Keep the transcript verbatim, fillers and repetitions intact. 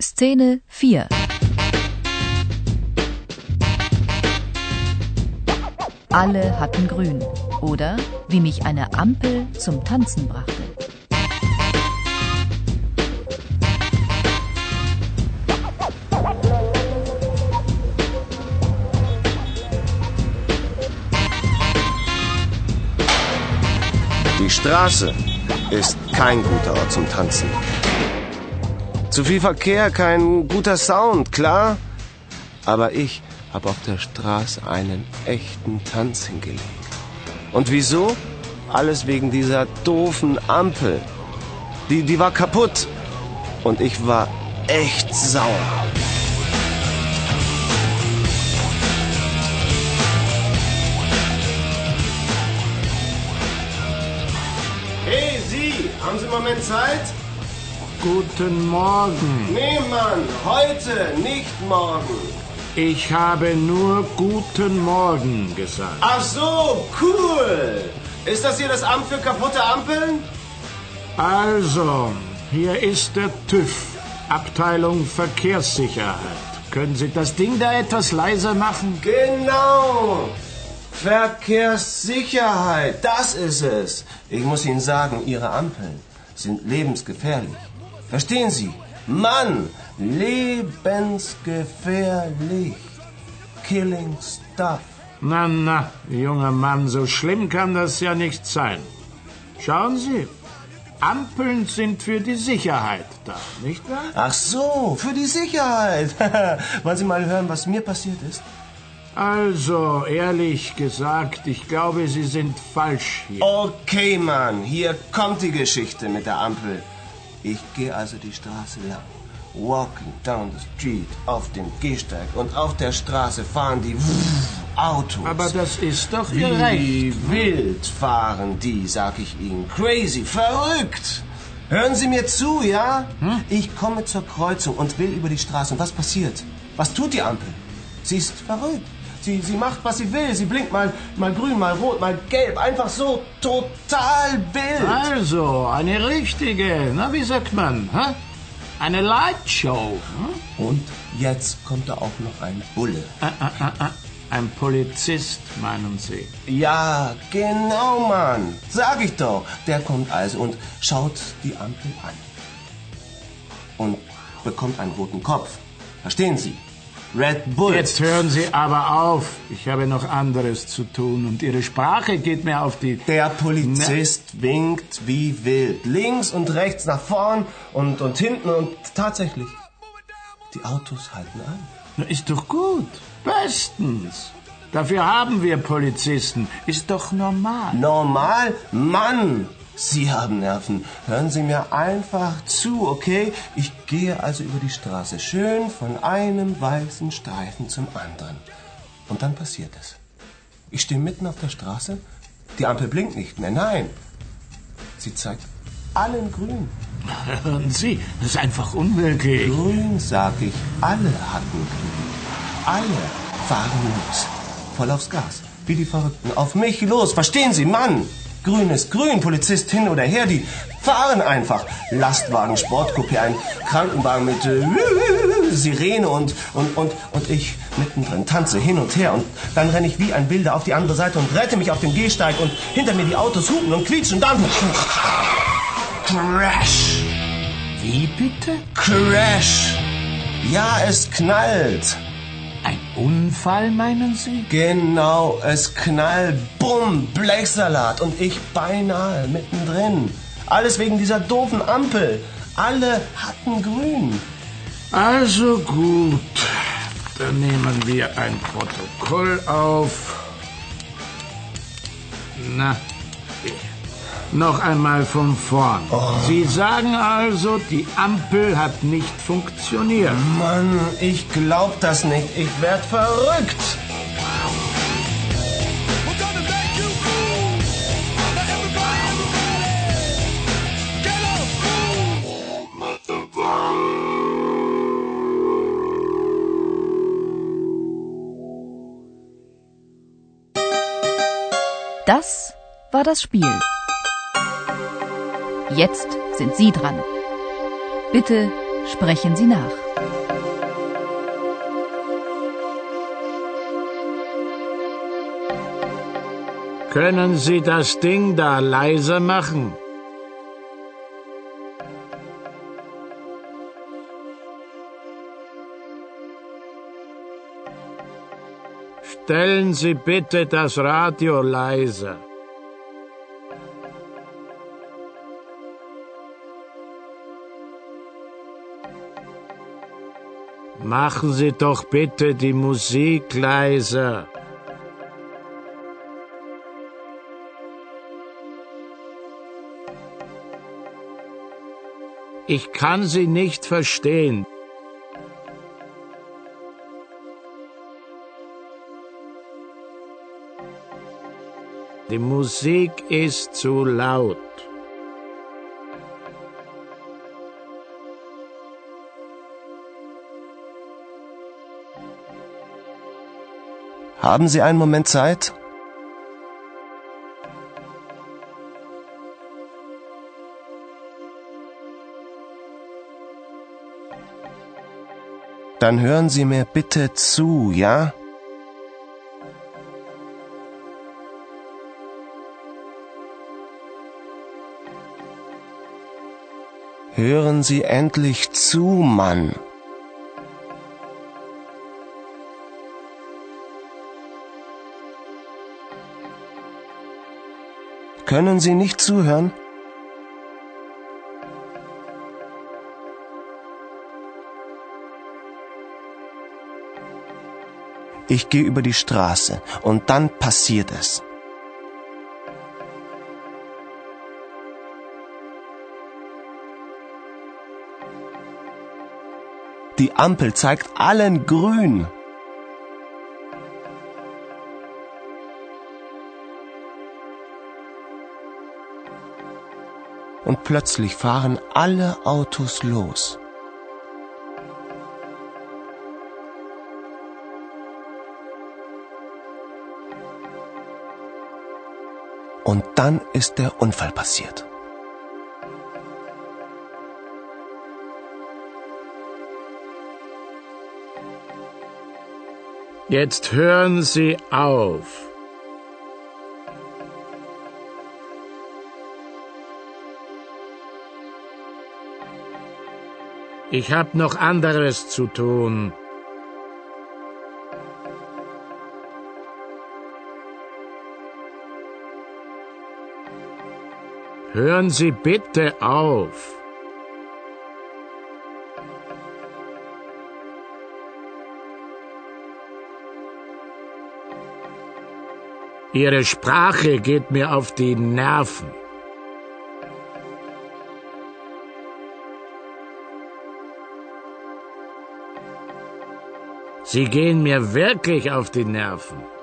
Szene vier. Alle hatten grün. Oder wie mich eine Ampel zum Tanzen brachte. Die Straße ist kein guter Ort zum Tanzen. Zu viel Verkehr, kein guter Sound, klar. Aber ich habe auf der Straße einen echten Tanz hingelegt. Und wieso? Alles wegen dieser doofen Ampel. Die, die war kaputt. Und ich war echt sauer. Hey, Sie, haben Sie einen Moment Zeit? Guten Morgen. Nee, Mann, heute, nicht morgen. Ich habe nur guten Morgen gesagt. Ach so, cool. Ist das hier das Amt für kaputte Ampeln? Also, hier ist der TÜV, Abteilung Verkehrssicherheit. Können Sie das Ding da etwas leiser machen? Genau. Verkehrssicherheit, das ist es. Ich muss Ihnen sagen, Ihre Ampeln sind lebensgefährlich. Verstehen Sie? Mann, lebensgefährlich. Killing stuff. Na, na, junger Mann, so schlimm kann das ja nicht sein. Schauen Sie, Ampeln sind für die Sicherheit da, nicht wahr? Ach so, für die Sicherheit. Wollen Sie mal hören, was mir passiert ist? Also, ehrlich gesagt, ich glaube, Sie sind falsch hier. Okay, Mann, hier kommt die Geschichte mit der Ampel. Ich gehe also die Straße lang, walking down the street, auf dem Gehsteig und auf der Straße fahren die Autos. Aber das ist doch gerecht. Wie wild fahren die, sag ich Ihnen. Crazy, verrückt. Hören Sie mir zu, ja? Hm? Ich komme zur Kreuzung und will über die Straße. Und was passiert? Was tut die Ampel? Sie ist verrückt. Sie, sie macht, was sie will. Sie blinkt mal, mal grün, mal rot, mal gelb. Einfach so total wild. Also, eine richtige, na, wie sagt man, hä? Eine Lightshow. Hm? Und jetzt kommt da auch noch ein Bulle. Ah, ah, ah, ah. Ein Polizist, meinen Sie? Ja, genau, Mann. Sag ich doch. Der kommt also und schaut die Ampel an. Und bekommt einen roten Kopf. Verstehen Sie? Red Bull. Jetzt hören Sie aber auf. Ich habe noch anderes zu tun und Ihre Sprache geht mir auf die... Der Polizist Na. winkt wie wild. Links und rechts, nach vorn und, und hinten und tatsächlich. Die Autos halten an. Na, ist doch gut. Bestens. Dafür haben wir Polizisten. Ist doch normal. Normal? Mann! Sie haben Nerven. Hören Sie mir einfach zu, okay? Ich gehe also über die Straße schön von einem weißen Streifen zum anderen. Und dann passiert es. Ich stehe mitten auf der Straße. Die Ampel blinkt nicht mehr, nein. Sie zeigt allen grün. Hören Sie, das ist einfach unmöglich. Grün, sag ich. Alle hatten grün. Alle fahren los. Voll aufs Gas. Wie die Verrückten. Auf mich los. Verstehen Sie, Mann? Grün ist grün, Polizist hin oder her, die fahren einfach. Lastwagen, Sportcoupé, ein Krankenwagen mit äh, Sirene und, und, und, und ich mittendrin tanze hin und her. Und dann renne ich wie ein Wilder auf die andere Seite und rette mich auf dem Gehsteig. Und hinter mir die Autos hupen und quietschen und dann... Crash! Wie bitte? Crash! Ja, es knallt. Ein Unfall, meinen Sie? Genau, es knallt, bumm, Blechsalat und ich beinahe mittendrin. Alles wegen dieser doofen Ampel. Alle hatten grün. Also gut, dann nehmen wir ein Protokoll auf. Na, noch einmal von vorn. Oh. Sie sagen also, die Ampel hat nicht funktioniert. Mann, ich glaub das nicht. Ich werd verrückt. Das war das Spiel. Jetzt sind Sie dran. Bitte Sprechen Sie nach. Können Sie das Ding da leise machen? Stellen Sie bitte das Radio leise. Machen Sie doch bitte die Musik leise. Ich kann Sie nicht verstehen. Die Musik ist zu laut. Haben Sie einen Moment Zeit? Dann hören Sie mir bitte zu, ja? Hören Sie endlich zu, Mann. Können Sie nicht zuhören? Ich gehe über die Straße und dann passiert es. Die Ampel zeigt allen grün. Und plötzlich fahren alle Autos los. Und dann ist der Unfall passiert. Jetzt hören Sie auf. Ich habe noch anderes zu tun. Hören Sie bitte auf. Ihre Sprache geht mir auf die Nerven. Sie gehen mir wirklich auf die Nerven.